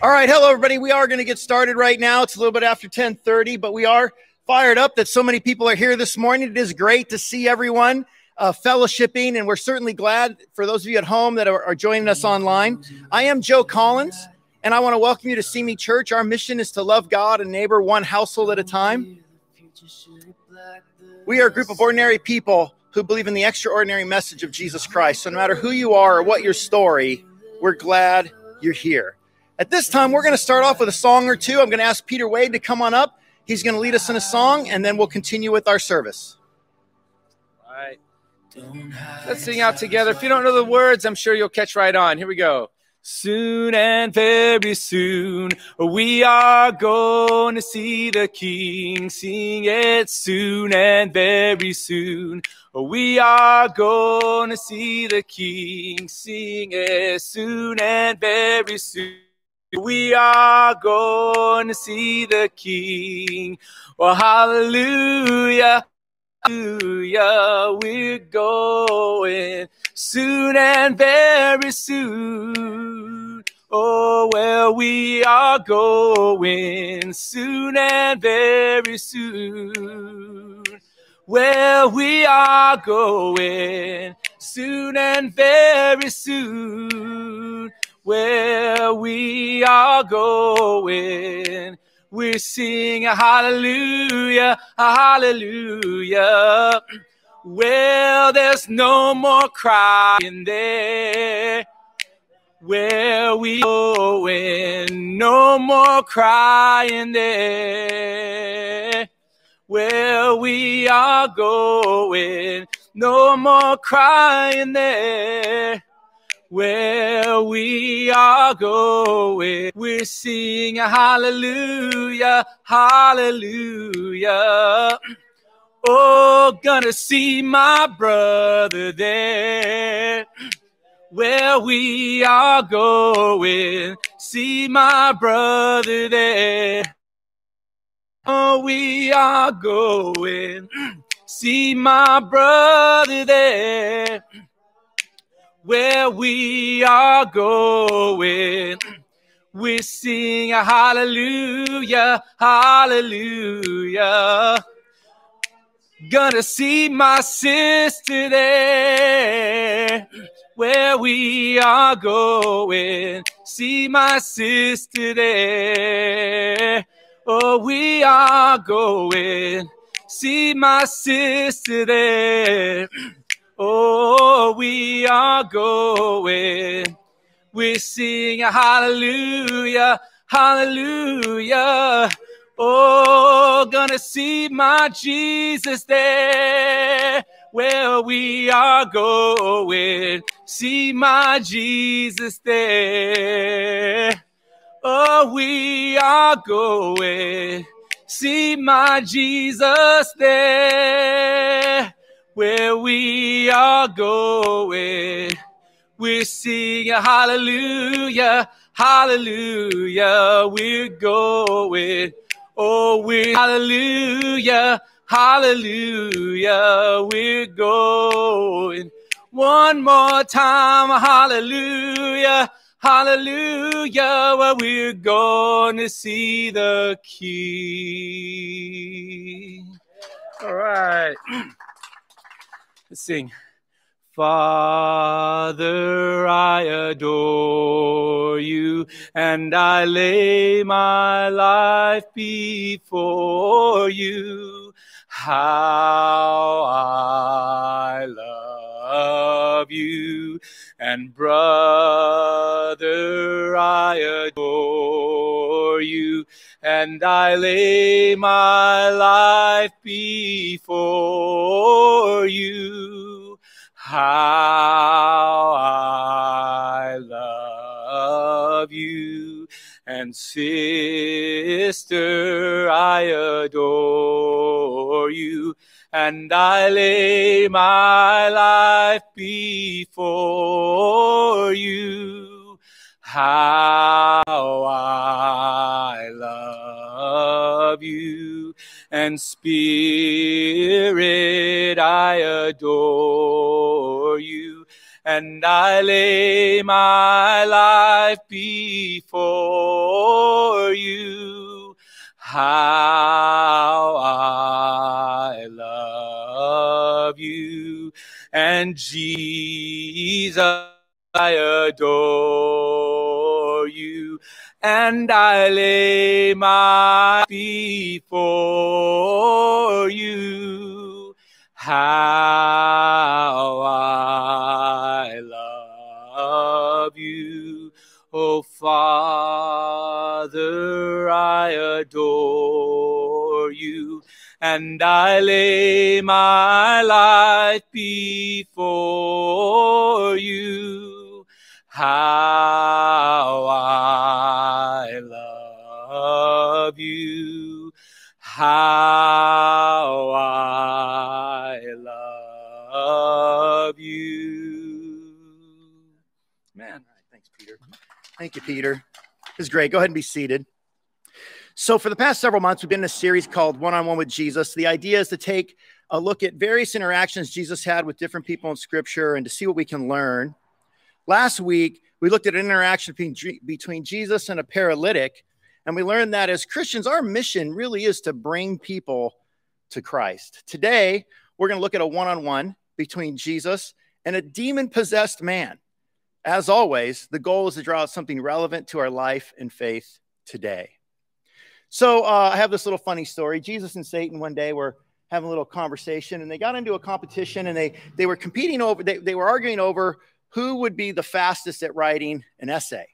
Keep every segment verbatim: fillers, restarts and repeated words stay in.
All right, hello everybody. We are going to get started right now. It's a little bit after ten thirty, but we are fired up that so many people are here this morning. It is great to see everyone uh, fellowshipping, and we're certainly glad for those of you at home that are, are joining us online. I am Joe Collins, and I want to welcome you to Simi Church. Our mission is to love God and neighbor one household at a time. We are a group of ordinary people who believe in the extraordinary message of Jesus Christ. So no matter who you are or what your story, we're glad you're here. At this time, we're going to start off with a song or two. I'm going to ask Peter Wade to come on up. He's going to lead us in a song, and then we'll continue with our service. All right. Let's sing out together. If you don't know the words, I'm sure you'll catch right on. Here we go. Soon and very soon, we are going to see the King. Sing it soon and very soon. We are going to see the King. Sing it soon and very soon. We are going to see the King. Well, hallelujah, hallelujah, we're going soon and very soon. Oh, well, we are going soon and very soon. Well, we are going soon and very soon. Where we are going, we're singing a hallelujah, a hallelujah. Well, there's no more crying there. Where we are going, no more crying there. Where we are going, no more crying there. Where we are going, we're singing a hallelujah, hallelujah. Oh, gonna see my brother there. Where we are going, see my brother there. Oh, we are going, see my brother there. Where we are going, we sing a hallelujah, hallelujah. Gonna see my sister there. Where we are going, see my sister there. Oh, we are going, see my sister there. Oh, we are going, we sing a hallelujah, hallelujah. Oh, gonna see my Jesus there. Where we are going, see my Jesus there. Oh, we are going, see my Jesus there. Where we are going, we're singing hallelujah, hallelujah, we're going. Oh, we're hallelujah, hallelujah, we're going. One more time, hallelujah, hallelujah, where we're going to see the King. All right. Let's sing. Father, I adore you, and I lay my life before you. How I love you, and brother, I adore you, and I lay my life before you. How I love you, and sister, I adore you, and I lay my life before you. How I love you, and Spirit, I adore you, and I lay my life before you. How I love you, and Jesus, I adore you, and I lay my before you. How I love you, O Father, I adore you, and I lay my life before you. How I love you, how I love you. Man, all right, thanks, Peter. Thank you, Peter. This is great. Go ahead and be seated. So for the past several months, we've been in a series called One-on-One with Jesus. The idea is to take a look at various interactions Jesus had with different people in Scripture and to see what we can learn. Last week, we looked at an interaction between Jesus and a paralytic, and we learned that as Christians, our mission really is to bring people to Christ. Today, we're going to look at a one-on-one between Jesus and a demon-possessed man. As always, the goal is to draw out something relevant to our life and faith today. So uh, I have this little funny story. Jesus and Satan one day were having a little conversation, and they got into a competition, and they, they were competing over, they, they were arguing over who would be the fastest at writing an essay.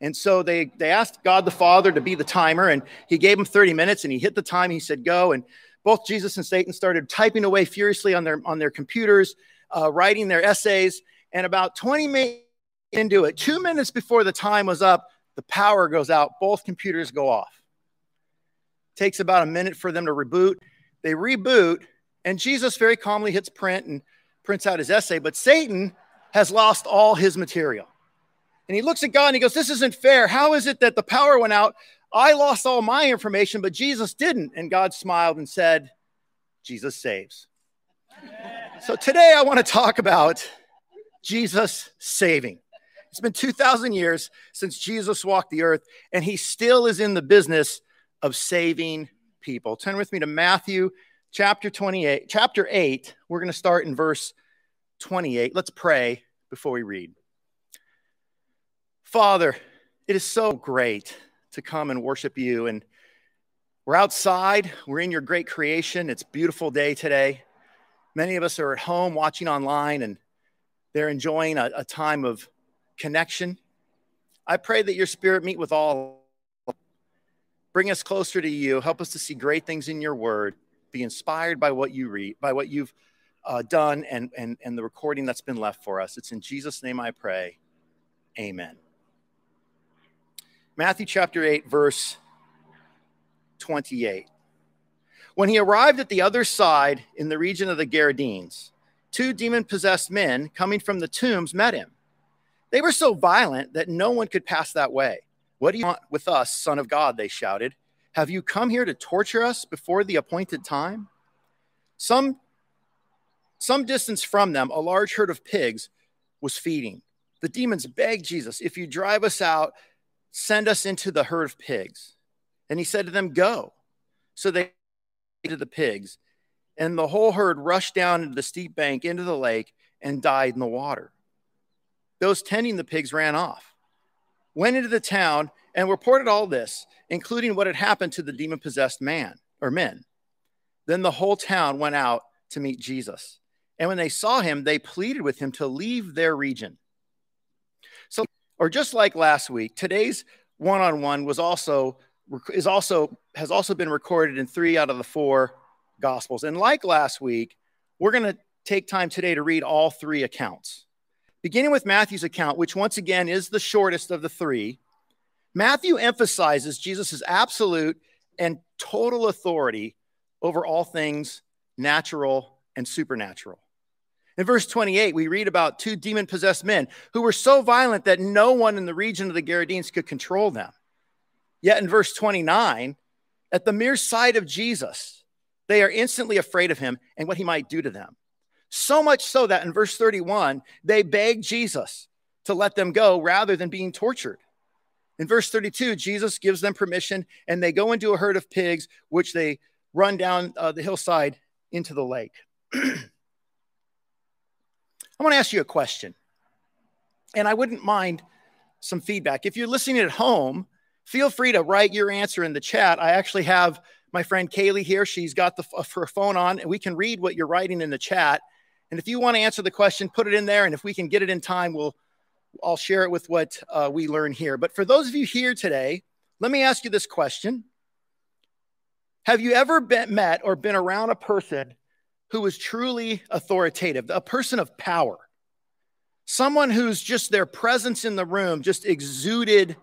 And so they, they asked God the Father to be the timer, and he gave them thirty minutes, and he hit the time. He said, go. And both Jesus and Satan started typing away furiously on their, on their computers, uh, writing their essays. And about twenty minutes into it, two minutes before the time was up, the power goes out. Both computers go off. Takes about a minute for them to reboot. They reboot, and Jesus very calmly hits print and prints out his essay. But Satan has lost all his material. And he looks at God and he goes, this isn't fair. How is it that the power went out? I lost all my information, but Jesus didn't. And God smiled and said, Jesus saves. So today I want to talk about Jesus saving. It's been two thousand years since Jesus walked the earth, and he still is in the business of saving people. Turn with me to Matthew chapter twenty-eight, chapter eight. We're going to start in verse twenty-eight. Let's pray before we read. Father, it is so great to come and worship you. And we're outside. We're in your great creation. It's a beautiful day today. Many of us are at home watching online, and they're enjoying a, a time of connection. I pray that your Spirit meet with all. Bring us closer to you. Help us to see great things in your word. Be inspired by what you read, by what you've Uh, done and, and, and the recording that's been left for us. It's in Jesus' name I pray. Amen. Matthew chapter eight, verse twenty-eight. When he arrived at the other side in the region of the Gadarenes, two demon-possessed men coming from the tombs met him. They were so violent that no one could pass that way. What do you want with us, Son of God? They shouted. Have you come here to torture us before the appointed time? Some Some distance from them, a large herd of pigs was feeding. The demons begged Jesus, if you drive us out, send us into the herd of pigs. And he said to them, go. So they went to the pigs, and the whole herd rushed down into the steep bank, into the lake, and died in the water. Those tending the pigs ran off, went into the town, and reported all this, including what had happened to the demon-possessed man or men. Then the whole town went out to meet Jesus. And when they saw him, they pleaded with him to leave their region. So, or just like last week, today's one-on-one was also is also has also been recorded in three out of the four Gospels. And like last week, we're going to take time today to read all three accounts, beginning with Matthew's account, which once again is the shortest of the three. Matthew emphasizes Jesus' absolute and total authority over all things natural and supernatural. In verse twenty-eight, we read about two demon-possessed men who were so violent that no one in the region of the Gadarenes could control them. Yet in verse twenty-nine, at the mere sight of Jesus, they are instantly afraid of him and what he might do to them. So much so that in verse thirty-one, they beg Jesus to let them go rather than being tortured. In verse thirty-two, Jesus gives them permission, and they go into a herd of pigs, which they run down uh, the hillside into the lake. I want to ask you a question, and I wouldn't mind some feedback. If you're listening at home, feel free to write your answer in the chat. I actually have my friend Kaylee here. She's got the, her phone on, and we can read what you're writing in the chat. And if you want to answer the question, put it in there, and if we can get it in time, we'll I'll share it with what uh, we learn here. But for those of you here today, let me ask you this question. Have you ever been, met or been around a person who is truly authoritative, a person of power, someone who's just their presence in the room just exuded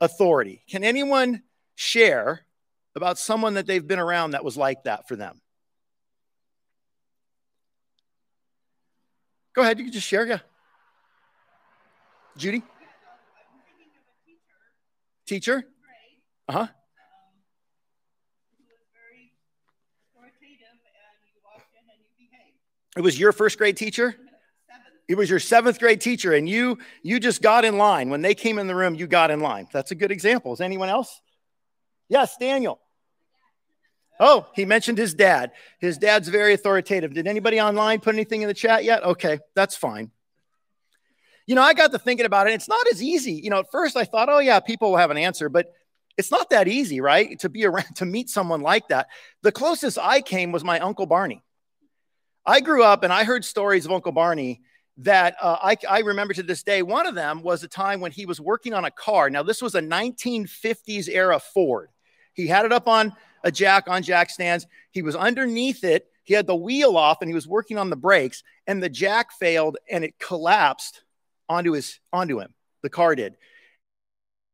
authority? Can anyone share about someone that they've been around that was like that for them? Go ahead, you can just share, yeah. Judy? Teacher? Uh-huh. It was your first grade teacher? It was your seventh grade teacher, and you you just got in line. When they came in the room, you got in line. That's a good example. Is anyone else? Yes, Daniel. Oh, he mentioned his dad. His dad's very authoritative. Did anybody online put anything in the chat yet? Okay, that's fine. You know, I got to thinking about it. It's not as easy. You know, at first I thought, oh, yeah, people will have an answer. But it's not that easy, right, to be around, to meet someone like that. The closest I came was my Uncle Barney. I grew up and I heard stories of Uncle Barney that uh, I, I remember to this day. One of them was a time when he was working on a car. Now, this was a nineteen fifties era Ford. He had it up on a jack, on jack stands. He was underneath it. He had the wheel off and he was working on the brakes. And the jack failed and it collapsed onto his, onto him. The car did.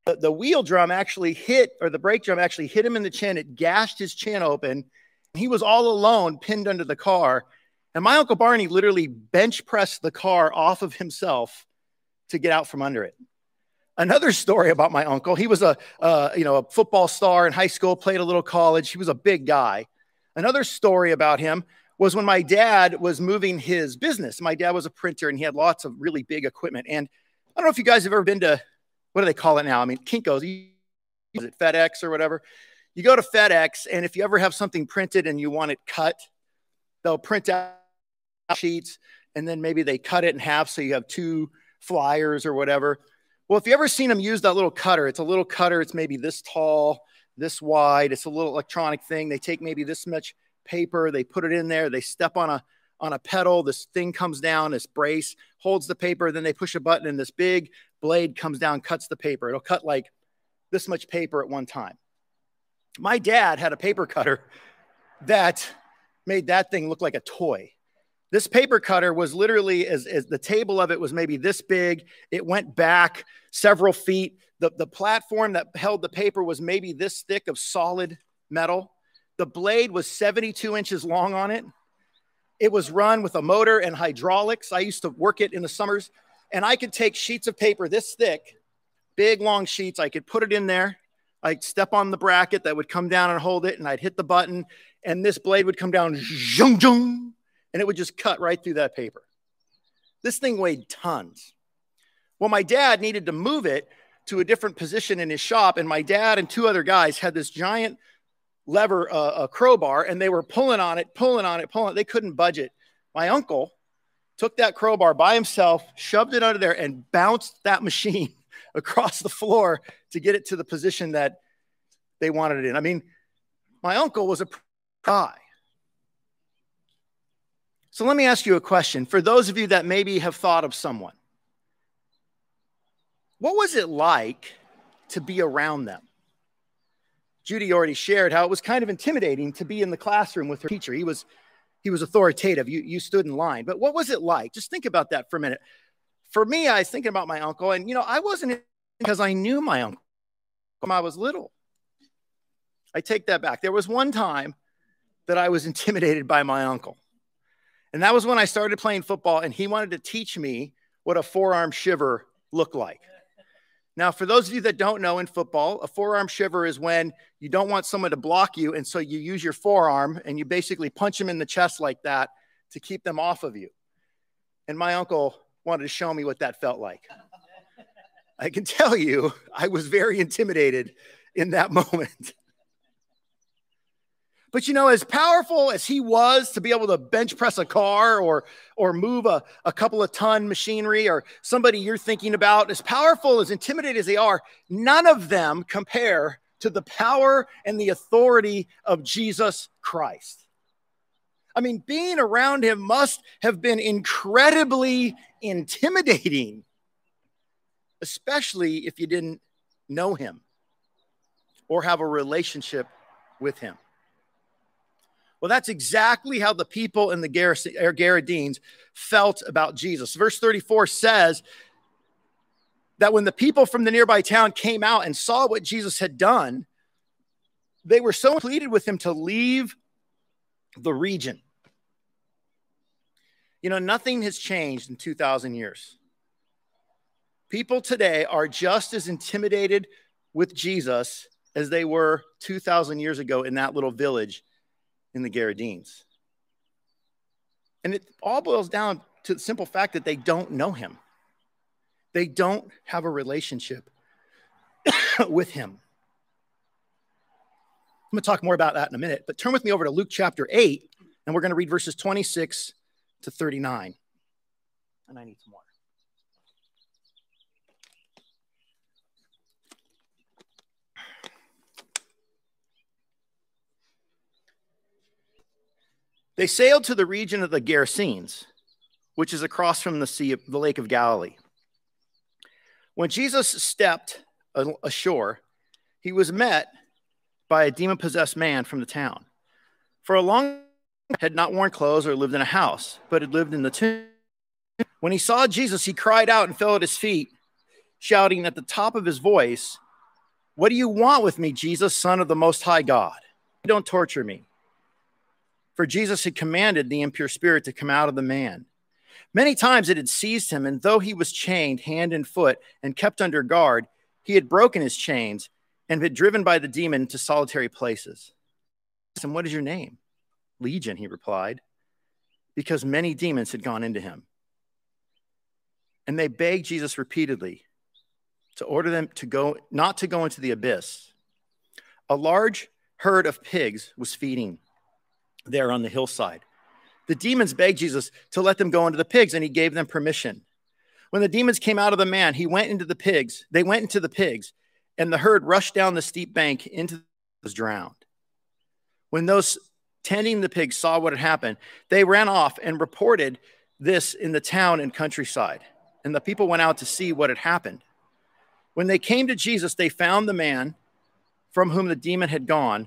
The, the wheel drum actually hit, or the brake drum actually hit him in the chin. It gashed his chin open. He was all alone, pinned under the car. And my Uncle Barney literally bench pressed the car off of himself to get out from under it. Another story about my uncle. He was a, uh, you know, a football star in high school, played a little college. He was a big guy. Another story about him was when my dad was moving his business. My dad was a printer and he had lots of really big equipment. And I don't know if you guys have ever been to, what do they call it now? I mean, Kinko's, is it FedEx or whatever? You go to FedEx, and if you ever have something printed and you want it cut, they'll print out sheets and then maybe they cut it in half so you have two flyers or whatever. Well, if you ever seen them use that little cutter, it's a little cutter. It's maybe this tall, this wide. It's a little electronic thing. They take maybe this much paper, they put it in there, they step on a on a pedal, this thing comes down, this brace holds the paper, then they push a button and this big blade comes down, cuts the paper. It'll cut like this much paper at one time. My dad had a paper cutter that made that thing look like a toy. This paper cutter was literally, as, as the table of it was maybe this big, it went back several feet. The, the platform that held the paper was maybe this thick of solid metal. The blade was seventy-two inches long on it. It was run with a motor and hydraulics. I used to work it in the summers. And I could take sheets of paper this thick, big, long sheets. I could put it in there. I'd step on the bracket that would come down and hold it. And I'd hit the button. And this blade would come down. And it would just cut right through that paper. This thing weighed tons. Well, my dad needed to move it to a different position in his shop. And my dad and two other guys had this giant lever, uh, a crowbar, and they were pulling on it, pulling on it, pulling it. They couldn't budge it. My uncle took that crowbar by himself, shoved it under there, and bounced that machine across the floor to get it to the position that they wanted it in. I mean, my uncle was a guy. So let me ask you a question. For those of you that maybe have thought of someone, what was it like to be around them? Judy already shared how it was kind of intimidating to be in the classroom with her teacher. He was, he was authoritative. You, you stood in line. But what was it like? Just think about that for a minute. For me, I was thinking about my uncle. And, you know, I wasn't, because I knew my uncle when I was little. I take that back. There was one time that I was intimidated by my uncle. And that was when I started playing football, and he wanted to teach me what a forearm shiver looked like. Now, for those of you that don't know, in football, a forearm shiver is when you don't want someone to block you, and so you use your forearm, and you basically punch them in the chest like that to keep them off of you. And my uncle wanted to show me what that felt like. I can tell you, I was very intimidated in that moment. But, you know, as powerful as he was to be able to bench press a car or, or move a, a couple of ton machinery, or somebody you're thinking about, as powerful, as intimidated as they are, none of them compare to the power and the authority of Jesus Christ. I mean, being around him must have been incredibly intimidating, especially if you didn't know him or have a relationship with him. Well, that's exactly how the people in the Gerasenes felt about Jesus. Verse thirty-four says that when the people from the nearby town came out and saw what Jesus had done, they were so pleaded with him to leave the region. You know, nothing has changed in two thousand years. People today are just as intimidated with Jesus as they were two thousand years ago in that little village in the Gadarenes. And it all boils down to the simple fact that they don't know him. They don't have a relationship with him. I'm going to talk more about that in a minute, but turn with me over to Luke chapter eight, and we're going to read verses twenty-six to thirty-nine. And I need some water. They sailed to the region of the Gerasenes, which is across from the sea of the Lake of Galilee. When Jesus stepped ashore, he was met by a demon-possessed man from the town. For a long time, he had not worn clothes or lived in a house, but had lived in the tomb. When he saw Jesus, he cried out and fell at his feet, shouting at the top of his voice, "What do you want with me, Jesus, Son of the Most High God? Don't torture me." For Jesus had commanded the impure spirit to come out of the man. Many times it had seized him, and though he was chained hand and foot and kept under guard, he had broken his chains and been driven by the demon to solitary places. And what is your name? Legion, he replied, because many demons had gone into him. And they begged Jesus repeatedly to order them to go, not to go into the abyss. A large herd of pigs was feeding there on the hillside. The demons begged Jesus to let them go into the pigs, and he gave them permission. When the demons came out of the man, he went into the pigs. They went into the pigs, and the herd rushed down the steep bank into the was drowned. When those tending the pigs saw what had happened, they ran off and reported this in the town and countryside. And the people went out to see what had happened. When they came to Jesus, they found the man from whom the demon had gone,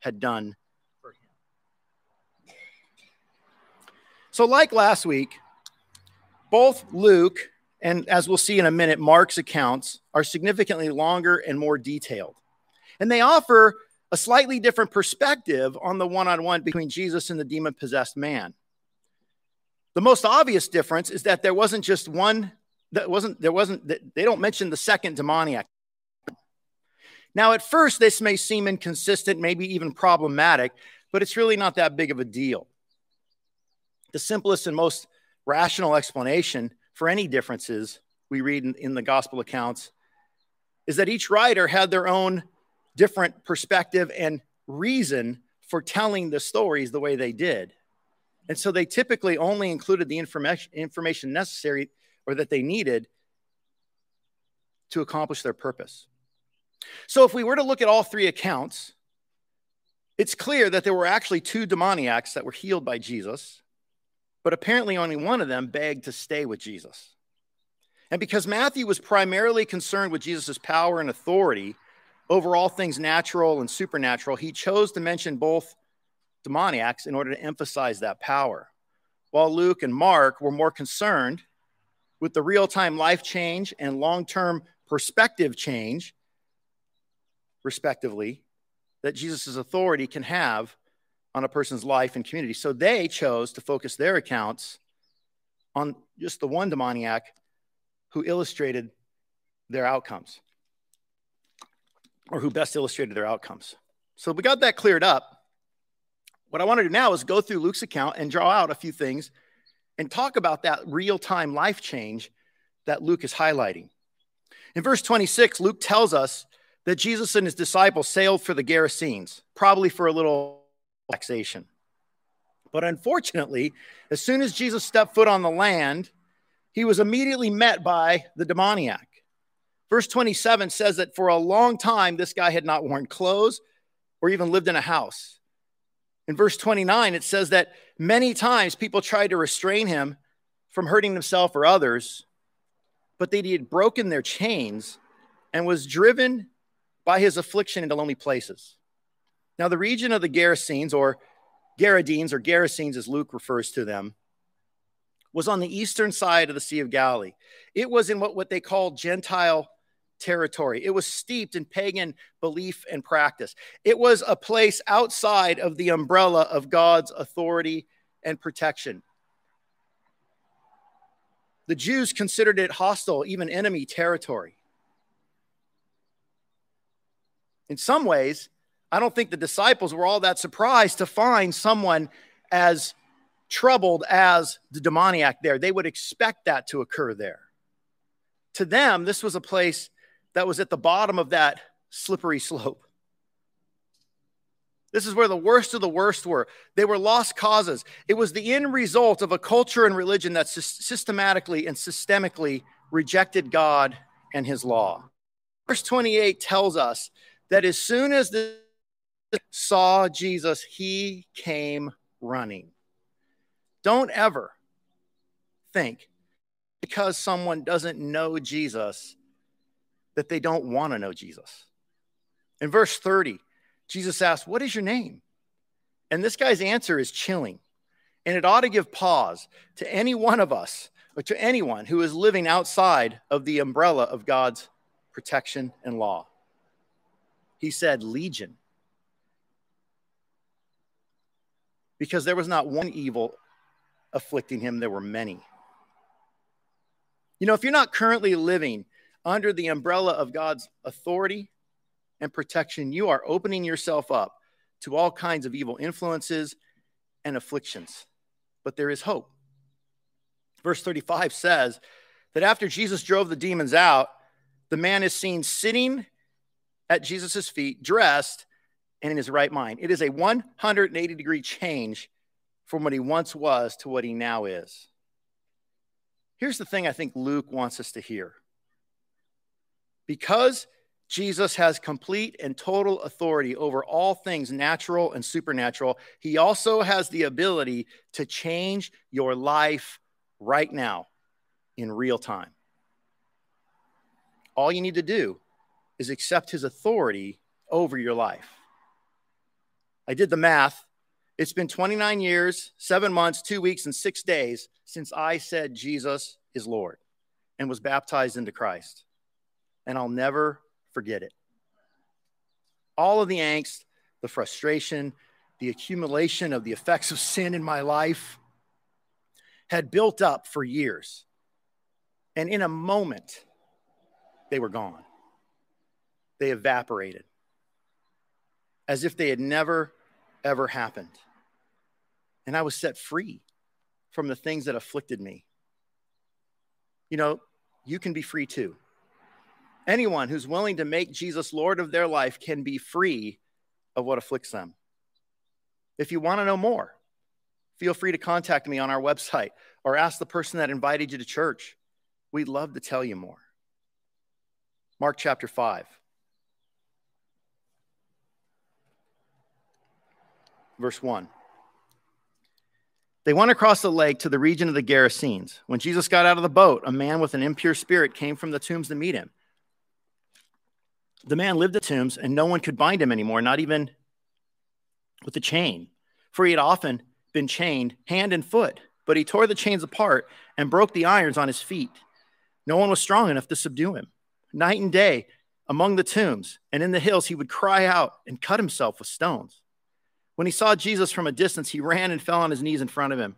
had done for him. So, like last week, both Luke and, as we'll see in a minute, Mark's accounts are significantly longer and more detailed. And they offer a slightly different perspective on the one-on-one between Jesus and the demon-possessed man. The most obvious difference is that there wasn't just one, that wasn't, there wasn't, they don't mention the second demoniac. Now, at first, this may seem inconsistent, maybe even problematic, but it's really not that big of a deal. The simplest and most rational explanation for any differences we read in, in the gospel accounts is that each writer had their own different perspective and reason for telling the stories the way they did. And so they typically only included the information, information necessary or that they needed to accomplish their purpose. So if we were to look at all three accounts, it's clear that there were actually two demoniacs that were healed by Jesus, but apparently only one of them begged to stay with Jesus. And because Matthew was primarily concerned with Jesus' power and authority over all things natural and supernatural, he chose to mention both demoniacs in order to emphasize that power, while Luke and Mark were more concerned with the real-time life change and long-term perspective change, respectively, that Jesus' authority can have on a person's life and community. So they chose to focus their accounts on just the one demoniac who illustrated their outcomes, or who best illustrated their outcomes. So we got that cleared up. What I want to do now is go through Luke's account and draw out a few things and talk about that real-time life change that Luke is highlighting. In verse twenty-six, Luke tells us that Jesus and his disciples sailed for the Gerasenes, probably for a little relaxation. But unfortunately, as soon as Jesus stepped foot on the land, he was immediately met by the demoniac. Verse twenty-seven says that for a long time, this guy had not worn clothes or even lived in a house. In verse twenty-nine, it says that many times people tried to restrain him from hurting himself or others, but that he had broken their chains and was driven by his affliction into lonely places. Now, the region of the Gerasenes, or Gadarenes, or Gerasenes as Luke refers to them, was on the eastern side of the Sea of Galilee. It was in what, what they called Gentile territory. It was steeped in pagan belief and practice. It was a place outside of the umbrella of God's authority and protection. The Jews considered it hostile, even enemy territory. In some ways, I don't think the disciples were all that surprised to find someone as troubled as the demoniac there. They would expect that to occur there. To them, this was a place that was at the bottom of that slippery slope. This is where the worst of the worst were. They were lost causes. It was the end result of a culture and religion that systematically and systemically rejected God and his law. Verse twenty-eight tells us that as soon as they saw Jesus, he came running. Don't ever think because someone doesn't know Jesus that they don't want to know Jesus. In verse thirty, Jesus asks, "What is your name?" And this guy's answer is chilling. And it ought to give pause to any one of us, or to anyone who is living outside of the umbrella of God's protection and law. He said, "Legion," because there was not one evil afflicting him, there were many. You know, if you're not currently living under the umbrella of God's authority and protection, you are opening yourself up to all kinds of evil influences and afflictions. But there is hope. Verse thirty-five says that after Jesus drove the demons out, the man is seen sitting at Jesus's feet, dressed and in his right mind. It is a one hundred eighty degree change from what he once was to what he now is. Here's the thing I think Luke wants us to hear. Because Jesus has complete and total authority over all things natural and supernatural, he also has the ability to change your life right now in real time. All you need to do is accept his authority over your life. I did the math. It's been twenty-nine years, seven months, two weeks, and six days since I said Jesus is Lord and was baptized into Christ. And I'll never forget it. All of the angst, the frustration, the accumulation of the effects of sin in my life had built up for years. And in a moment, they were gone. They evaporated as if they had never, ever happened. And I was set free from the things that afflicted me. You know, you can be free too. Anyone who's willing to make Jesus Lord of their life can be free of what afflicts them. If you want to know more, feel free to contact me on our website or ask the person that invited you to church. We'd love to tell you more. Mark chapter five. Verse one. They went across the lake to the region of the Gerasenes. When Jesus got out of the boat, a man with an impure spirit came from the tombs to meet him. The man lived at tombs, and no one could bind him anymore, not even with a chain, for he had often been chained hand and foot. But he tore the chains apart and broke the irons on his feet. No one was strong enough to subdue him. Night and day, among the tombs and in the hills, he would cry out and cut himself with stones. When he saw Jesus from a distance, he ran and fell on his knees in front of him.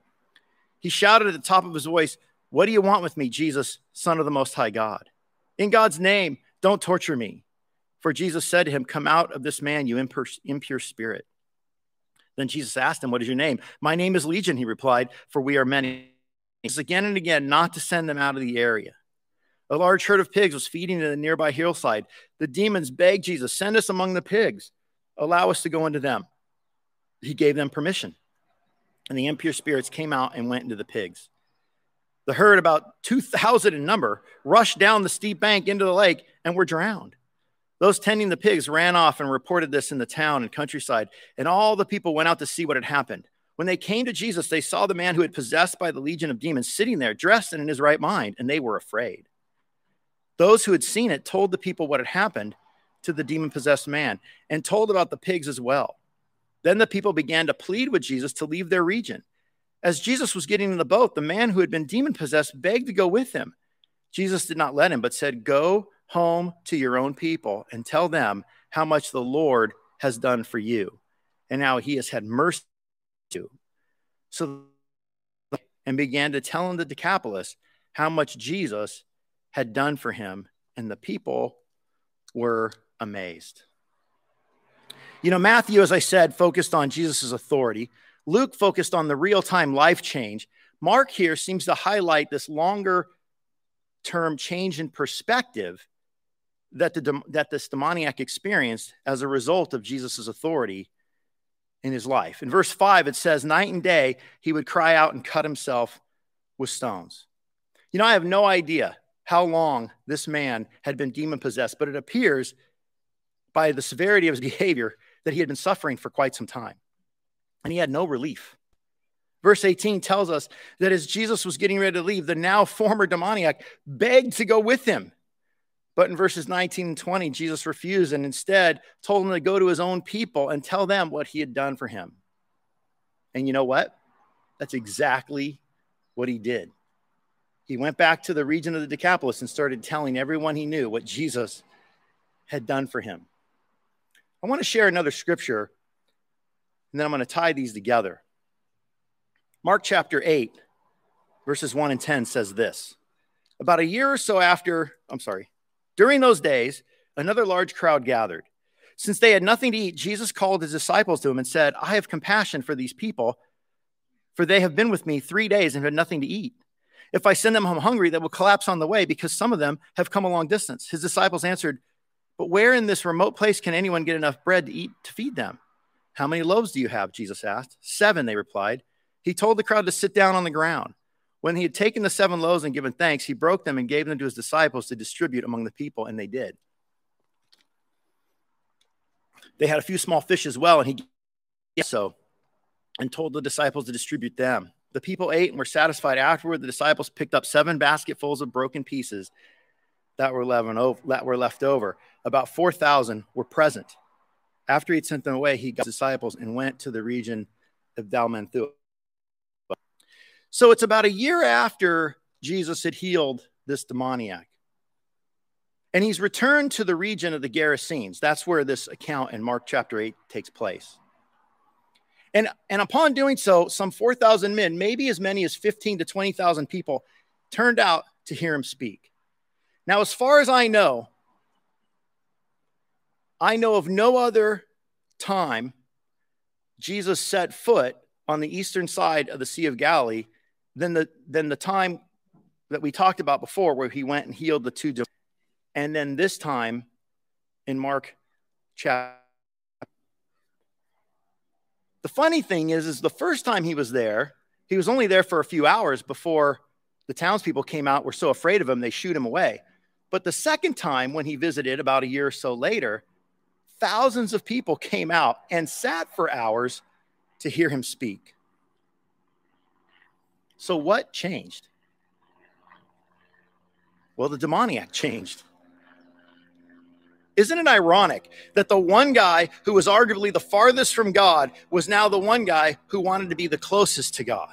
He shouted at the top of his voice, "What do you want with me, Jesus, Son of the Most High God? In God's name, don't torture me." For Jesus said to him, "Come out of this man, you impure spirit." Then Jesus asked him, "What is your name?" "My name is Legion," he replied, "for we are many." He said again and again not to send them out of the area. A large herd of pigs was feeding in the nearby hillside. The demons begged Jesus, "Send us among the pigs. Allow us to go into them." He gave them permission. And the impure spirits came out and went into the pigs. The herd, about two thousand in number, rushed down the steep bank into the lake and were drowned. Those tending the pigs ran off and reported this in the town and countryside, and all the people went out to see what had happened. When they came to Jesus, they saw the man who had possessed by the legion of demons sitting there, dressed and in his right mind, and they were afraid. Those who had seen it told the people what had happened to the demon-possessed man and told about the pigs as well. Then the people began to plead with Jesus to leave their region. As Jesus was getting in the boat, the man who had been demon-possessed begged to go with him. Jesus did not let him, but said, "Go home to your own people and tell them how much the Lord has done for you and how he has had mercy on you." So they and began to tell in the Decapolis how much Jesus had done for him, and the people were amazed. You know, Matthew, as I said, focused on Jesus's authority. Luke focused on the real-time life change. Mark here seems to highlight this longer-term change in perspective that the that this demoniac experienced as a result of Jesus's authority in his life. In verse five, it says, night and day, he would cry out and cut himself with stones. You know, I have no idea how long this man had been demon-possessed, but it appears by the severity of his behavior that he had been suffering for quite some time, and he had no relief. Verse eighteen tells us that as Jesus was getting ready to leave, the now former demoniac begged to go with him. But in verses nineteen and twenty, Jesus refused and instead told him to go to his own people and tell them what he had done for him. And you know what? That's exactly what he did. He went back to the region of the Decapolis and started telling everyone he knew what Jesus had done for him. I want to share another scripture, and then I'm going to tie these together. Mark chapter eight, verses one and ten says this. About a year or so after, I'm sorry, during those days, another large crowd gathered. Since they had nothing to eat, Jesus called his disciples to him and said, "I have compassion for these people, for they have been with me three days and had nothing to eat. If I send them home hungry, they will collapse on the way because some of them have come a long distance." His disciples answered, "But where in this remote place can anyone get enough bread to eat to feed them?" "How many loaves do you have?" Jesus asked. "Seven," they replied. He told the crowd to sit down on the ground. When he had taken the seven loaves and given thanks, he broke them and gave them to his disciples to distribute among the people, and they did. They had a few small fish as well, and he did so and told the disciples to distribute them. The people ate and were satisfied. Afterward, the disciples picked up seven basketfuls of broken pieces that were left over. About four thousand were present. After he'd sent them away, he got his disciples and went to the region of Dalmanutha. So it's about a year after Jesus had healed this demoniac. And he's returned to the region of the Gerasenes. That's where this account in Mark chapter eight takes place. And, and upon doing so, some four thousand men, maybe as many as fifteen to twenty thousand people, turned out to hear him speak. Now, as far as I know, I know of no other time Jesus set foot on the eastern side of the Sea of Galilee than the, than the time that we talked about before where he went and healed the two. And then this time in Mark chapter. The funny thing is, is the first time he was there, he was only there for a few hours before the townspeople came out, were so afraid of him, they shoot him away. But the second time when he visited about a year or so later, thousands of people came out and sat for hours to hear him speak. So what changed? Well, the demoniac changed. Isn't it ironic that the one guy who was arguably the farthest from God was now the one guy who wanted to be the closest to God?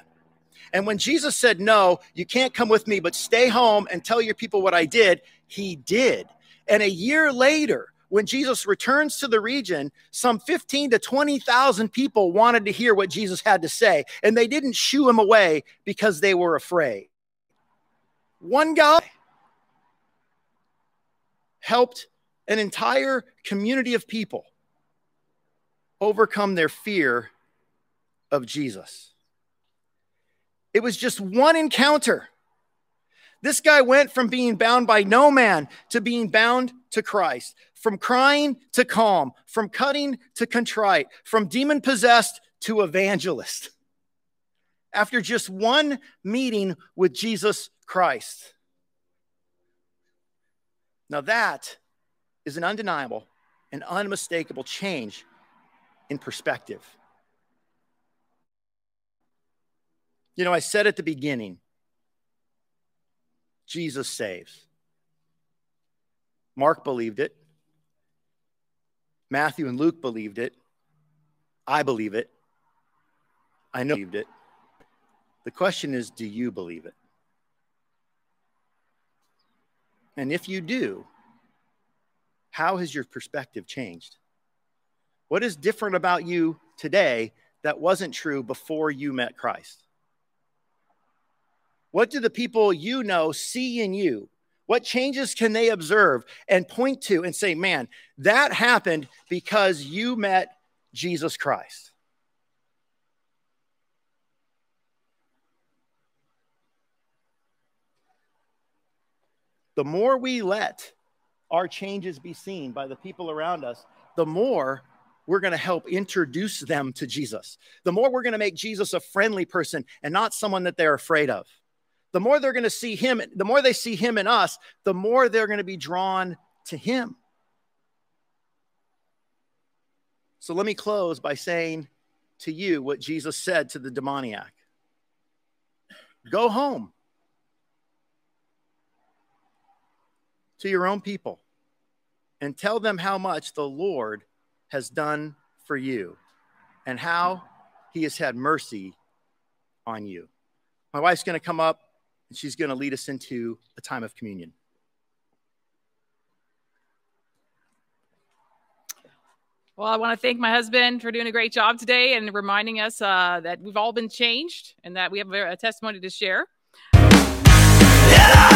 And when Jesus said, no, you can't come with me, but stay home and tell your people what I did, he did. And a year later, when Jesus returns to the region, some fifteen to twenty thousand people wanted to hear what Jesus had to say. And they didn't shoo him away because they were afraid. One guy helped an entire community of people overcome their fear of Jesus. It was just one encounter. This guy went from being bound by no man to being bound to Christ, from crying to calm, from cutting to contrite, from demon-possessed to evangelist, after just one meeting with Jesus Christ. Now that is an undeniable and unmistakable change in perspective. You know, I said at the beginning, Jesus saves. Mark believed it. Matthew and Luke believed it. I believe it. I know believed it. The question is, do you believe it? And if you do, how has your perspective changed? What is different about you today that wasn't true before you met Christ? What do the people you know see in you? What changes can they observe and point to and say, man, that happened because you met Jesus Christ? The more we let our changes be seen by the people around us, the more we're going to help introduce them to Jesus. The more we're going to make Jesus a friendly person and not someone that they're afraid of. The more they're going to see him, the more they see him in us, the more they're going to be drawn to him. So let me close by saying to you what Jesus said to the demoniac. Go home to your own people and tell them how much the Lord has done for you and how he has had mercy on you. My wife's going to come up. And she's going to lead us into a time of communion. Well, I want to thank my husband for doing a great job today and reminding us uh, that we've all been changed and that we have a testimony to share. And I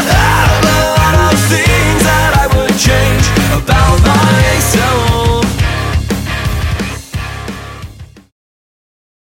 have a lot of things that I would change.